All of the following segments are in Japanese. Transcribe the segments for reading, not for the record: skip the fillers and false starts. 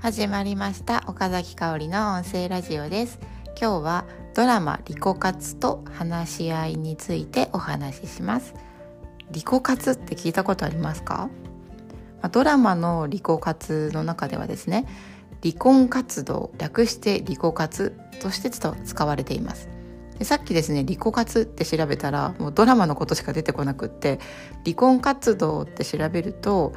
始まりました岡崎香織の音声ラジオです。今日はドラマリコ活と話し合いについてお話しします。リコ活って聞いたことありますか？ドラマのリコ活の中ではですね、離婚活動、略してリコ活として使われています。でさっきですね、リコ活って調べたらもうドラマのことしか出てこなくって、離婚活動って調べると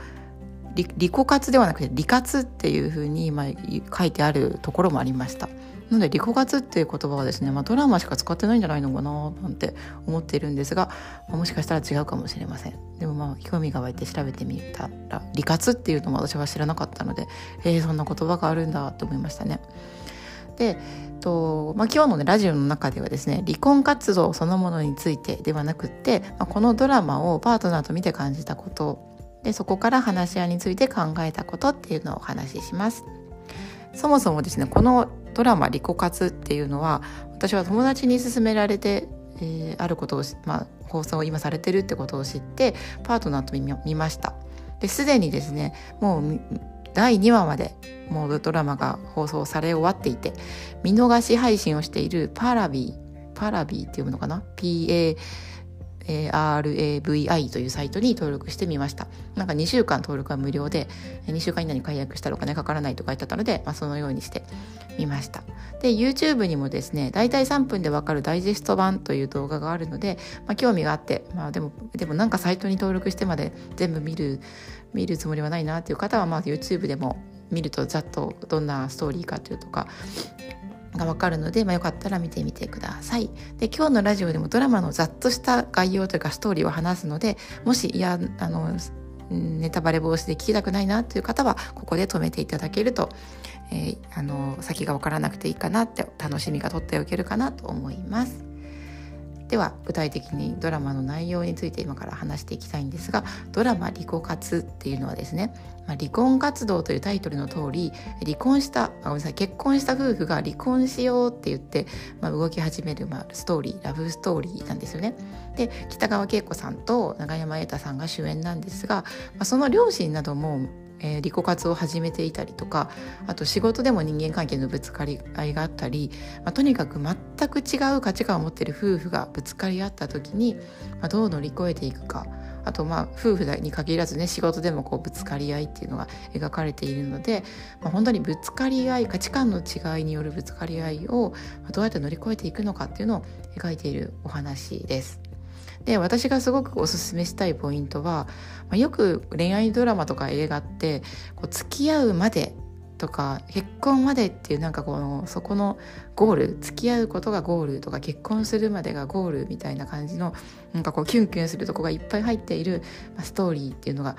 リコ活ではなくて離活っていう風に今書いてあるところもありました。なのでリコ活っていう言葉はですね、ドラマしか使ってないんじゃないのかななんて思っているんですが、もしかしたら違うかもしれません。でも興味が湧いて調べてみたら離活っていうのも私は知らなかったので、そんな言葉があるんだと思いましたね。で、今日の、ラジオの中ではですね、離婚活動そのものについてではなくって、このドラマをパートナーと見て感じたことで、そこから話し合いについて考えたことっていうのをお話しします。そもそもですね、このドラマリコ活っていうのは、私は友達に勧められて、あることを、放送を今されてるってことを知ってパートナーと見ました。ですでにですね、もう第2話までもうドラマが放送され終わっていて、見逃し配信をしているパラビーっていうのかな、 PARAVI というサイトに登録してみました。なんか2週間登録は無料で、2週間以内に解約したらお金かからないと書いてあったので、そのようにしてみました。で YouTube にもですね、だいたい3分でわかるダイジェスト版という動画があるので、興味があって、でもなんかサイトに登録してまで全部見るつもりはないなという方は、YouTube でも見るとざっとどんなストーリーかというとかがわかるので、よかったら見てみてください。で、今日のラジオでもドラマのざっとした概要というかストーリーを話すので、もしネタバレ防止で聞きたくないなという方はここで止めていただけると、先がわからなくていいかなって、楽しみが取っておけるかなと思います。では具体的にドラマの内容について今から話していきたいんですが、ドラマリコ活っていうのはですね、離婚活動というタイトルの通り、結婚した夫婦が離婚しようって言って、動き始める、ストーリー、ラブストーリーなんですよね。で、北川景子さんと永山瑛太さんが主演なんですが、その両親などもリコ活を始めていたりとか、あと仕事でも人間関係のぶつかり合いがあったり、とにかく全く違う価値観を持っている夫婦がぶつかり合った時に、どう乗り越えていくか、あと夫婦に限らずね、仕事でもぶつかり合いっていうのが描かれているので、本当にぶつかり合い、価値観の違いによるぶつかり合いをどうやって乗り越えていくのかっていうのを描いているお話です。で、私がすごくおすすめしたいポイントは、よく恋愛ドラマとか映画って付き合うまでとか結婚までっていう、なんかそこのゴール、付き合うことがゴールとか結婚するまでがゴールみたいな感じの、なんかキュンキュンするとこがいっぱい入っているストーリーっていうのが、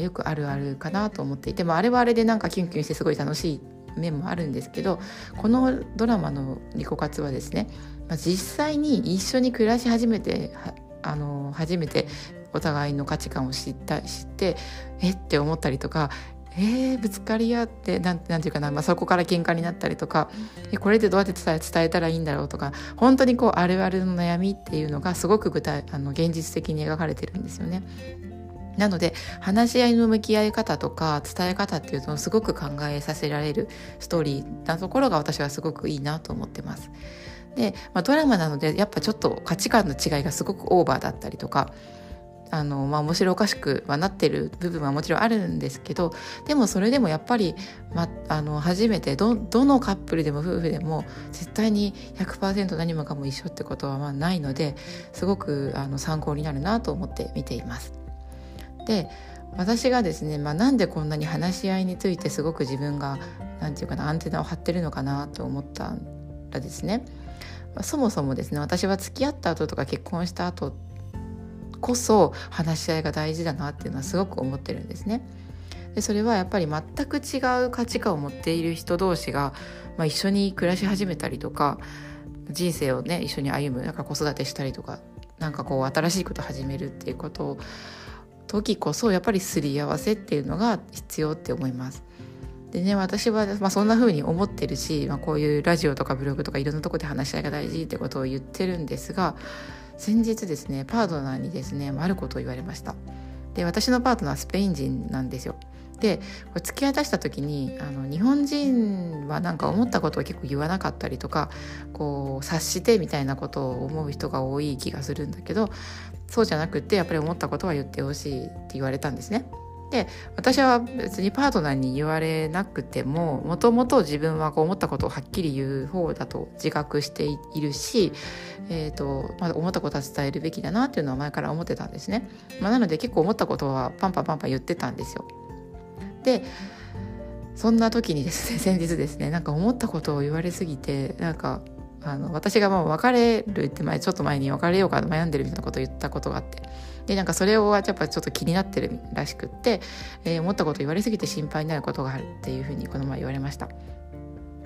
よくあるかなと思っていて、あれはあれでなんかキュンキュンしてすごい楽しい面もあるんですけど、このドラマのリコ活はですね、実際に一緒に暮らし始めて初めてお互いの価値観を知ってって思ったりとか、ぶつかり合ってなんていうかな、そこから喧嘩になったりとか、これでどうやって伝えたらいいんだろうとか、本当にあるあるの悩みっていうのがすごく現実的に描かれてるんですよね。なので話し合いの向き合い方とか伝え方っていうのをすごく考えさせられるストーリーなところが、私はすごくいいなと思ってます。で、ドラマなのでやっぱちょっと価値観の違いがすごくオーバーだったりとか、面白おかしくはなってる部分はもちろんあるんですけど、でもそれでもやっぱり、初めてどのカップルでも夫婦でも絶対に 100% 何もかも一緒ってことはないので、すごく参考になるなと思って見ています。で、私がですね、なんでこんなに話し合いについてすごく自分がなんていうかな、アンテナを張ってるのかなと思ったらですね、そもそもですね、私は付き合った後とか結婚した後こそ話し合いが大事だなっていうのはすごく思ってるんですね。で、それはやっぱり全く違う価値観を持っている人同士が、一緒に暮らし始めたりとか、人生をね一緒に歩む、子育てしたりとか、新しいことを始めるっていうことを時こそやっぱりすり合わせっていうのが必要って思います。でね、私は、そんな風に思ってるし、こういうラジオとかブログとかいろんなとこで話し合いが大事ってことを言ってるんですが、先日ですね、パートナーにですね、あることを言われました。で、私のパートナーはスペイン人なんですよ。で付き合いだした時に日本人はなんか思ったことを結構言わなかったりとかこう察してみたいなことを思う人が多い気がするんだけど、そうじゃなくてやっぱり思ったことは言ってほしいって言われたんですね。で私は別にパートナーに言われなくてももともと自分はこう思ったことをはっきり言う方だと自覚しているし、思ったことは伝えるべきだなっていうのは前から思ってたんですね、なので結構思ったことはパンパン言ってたんですよ。でそんな時にですね、先日ですね、なんか思ったことを言われすぎて、なんか私がもう別れるってちょっと前に別れようか悩んでるみたいなことを言ったことがあって、でなんかそれをやっぱちょっと気になってるらしくって、思ったこと言われすぎて心配になることがあるっていうふうにこの前言われました。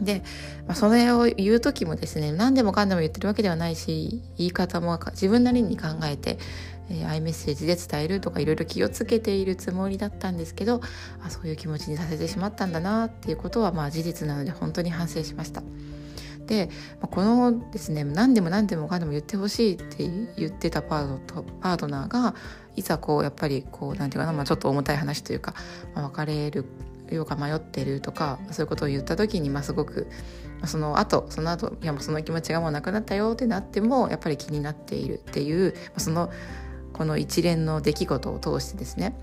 で、それを言う時もですね、何でもかんでも言ってるわけではないし、言い方も自分なりに考えて、アイメッセージで伝えるとかいろいろ気をつけているつもりだったんですけど、そういう気持ちにさせてしまったんだなっていうことは事実なので本当に反省しました。でこのですね、何でもかんでも言ってほしいって言ってたパートナーがいざこうやっぱりこうなんていうかな、ちょっと重たい話というか、別れるようか迷ってるとかそういうことを言った時にすごくその後いやもうその気持ちがもうなくなったよってなってもやっぱり気になっているっていう、この一連の出来事を通してですね、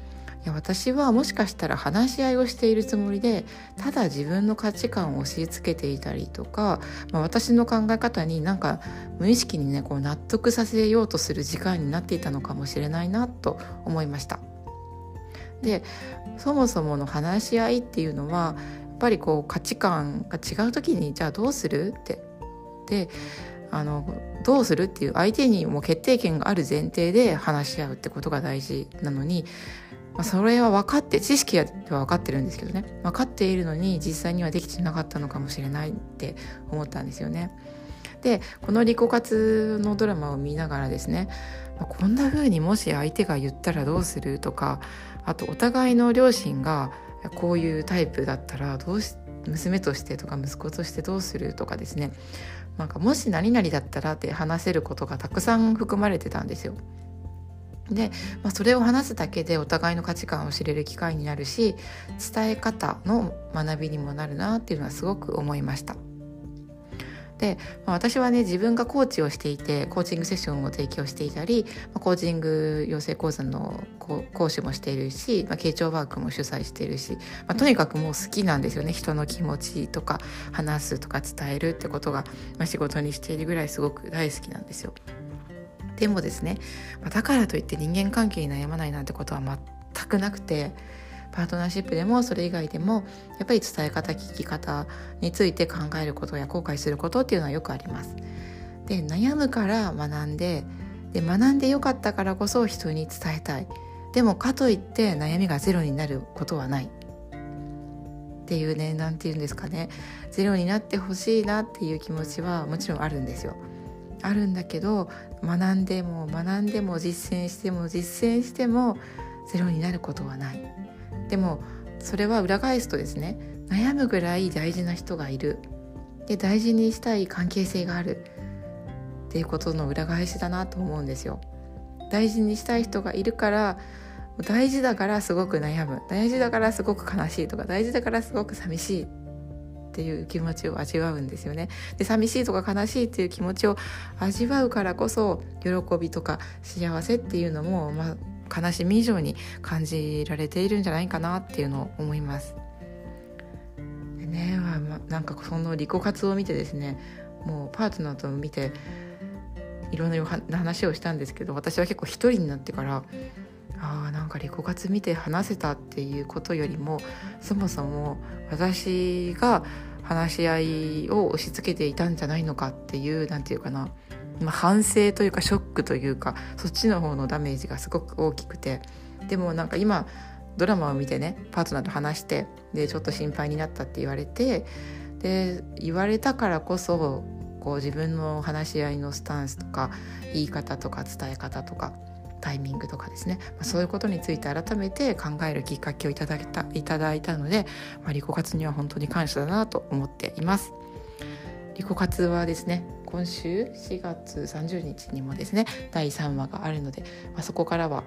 いや私はもしかしたら話し合いをしているつもりでただ自分の価値観を押し付けていたりとか、私の考え方になんか無意識にねこう納得させようとする時間になっていたのかもしれないなと思いました。でそもそもの話し合いっていうのはやっぱりこう価値観が違う時にじゃあどうするってでどうするっていう相手にも決定権がある前提で話し合うってことが大事なのに、それは分かって知識は分かってるんですけどね、分かっているのに実際にはできてなかったのかもしれないって思ったんですよね。でこのリコ活のドラマを見ながらですね、こんな風にもし相手が言ったらどうするとか、あとお互いの両親がこういうタイプだったら娘としてとか息子としてどうするとかですね、もし何々だったらって話せることがたくさん含まれてたんですよ。で、それを話すだけでお互いの価値観を知れる機会になるし、伝え方の学びにもなるなっていうのはすごく思いました。で、私はね自分がコーチをしていてコーチングセッションを提供していたり、コーチング養成講座の講師もしているし、傾聴ワークも主催しているし、とにかくもう好きなんですよね。人の気持ちとか話すとか伝えるってことが、仕事にしているぐらいすごく大好きなんですよ。でもですね、だからといって人間関係に悩まないなんてことは全くなくて、パートナーシップでもそれ以外でもやっぱり伝え方聞き方について考えることや後悔することっていうのはよくあります。で悩むから学んで学んでよかったからこそ人に伝えたい、でもかといって悩みがゼロになることはないっていうね、なんていうんですかね、ゼロになってほしいなっていう気持ちはもちろんあるんですよ。あるんだけど、学んでも実践してもゼロになることはない。でもそれは裏返すとですね、悩むぐらい大事な人がいる、で大事にしたい関係性があるっていうことの裏返しだなと思うんですよ。大事にしたい人がいるから、大事だからすごく悩む、大事だからすごく悲しいとか、大事だからすごく寂しいっていう気持ちを味わうんですよね。で寂しいとか悲しいっていう気持ちを味わうからこそ、喜びとか幸せっていうのも、悲しみ以上に感じられているんじゃないかなっていうのを思います。でね、なんかそのリコ活を見てですね、もうパートナーと見ていろんな話をしたんですけど、私は結構一人になってからなんかリコ活見て話せたっていうことよりも、そもそも私が話し合いを押し付けていたんじゃないのかっていう、なんていうかな、反省というかショックというか、そっちの方のダメージがすごく大きくて、でもなんか今ドラマを見てね、パートナーと話して、でちょっと心配になったって言われて、で言われたからこそ自分の話し合いのスタンスとか言い方とか伝え方とかタイミングとかですね、そういうことについて改めて考えるきっかけをいただいたので、リコ活には本当に感謝だなと思っています。リコ活はですね、今週4月30日にもですね第3話があるので、そこからは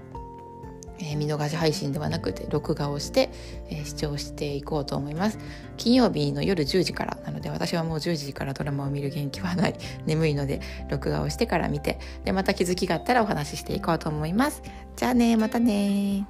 見逃し配信ではなくて録画をして、視聴していこうと思います。金曜日の夜10時からなので、私はもう10時からドラマを見る元気はない、眠いので録画をしてから見て、でまた気づきがあったらお話ししていこうと思います。じゃあね、またね。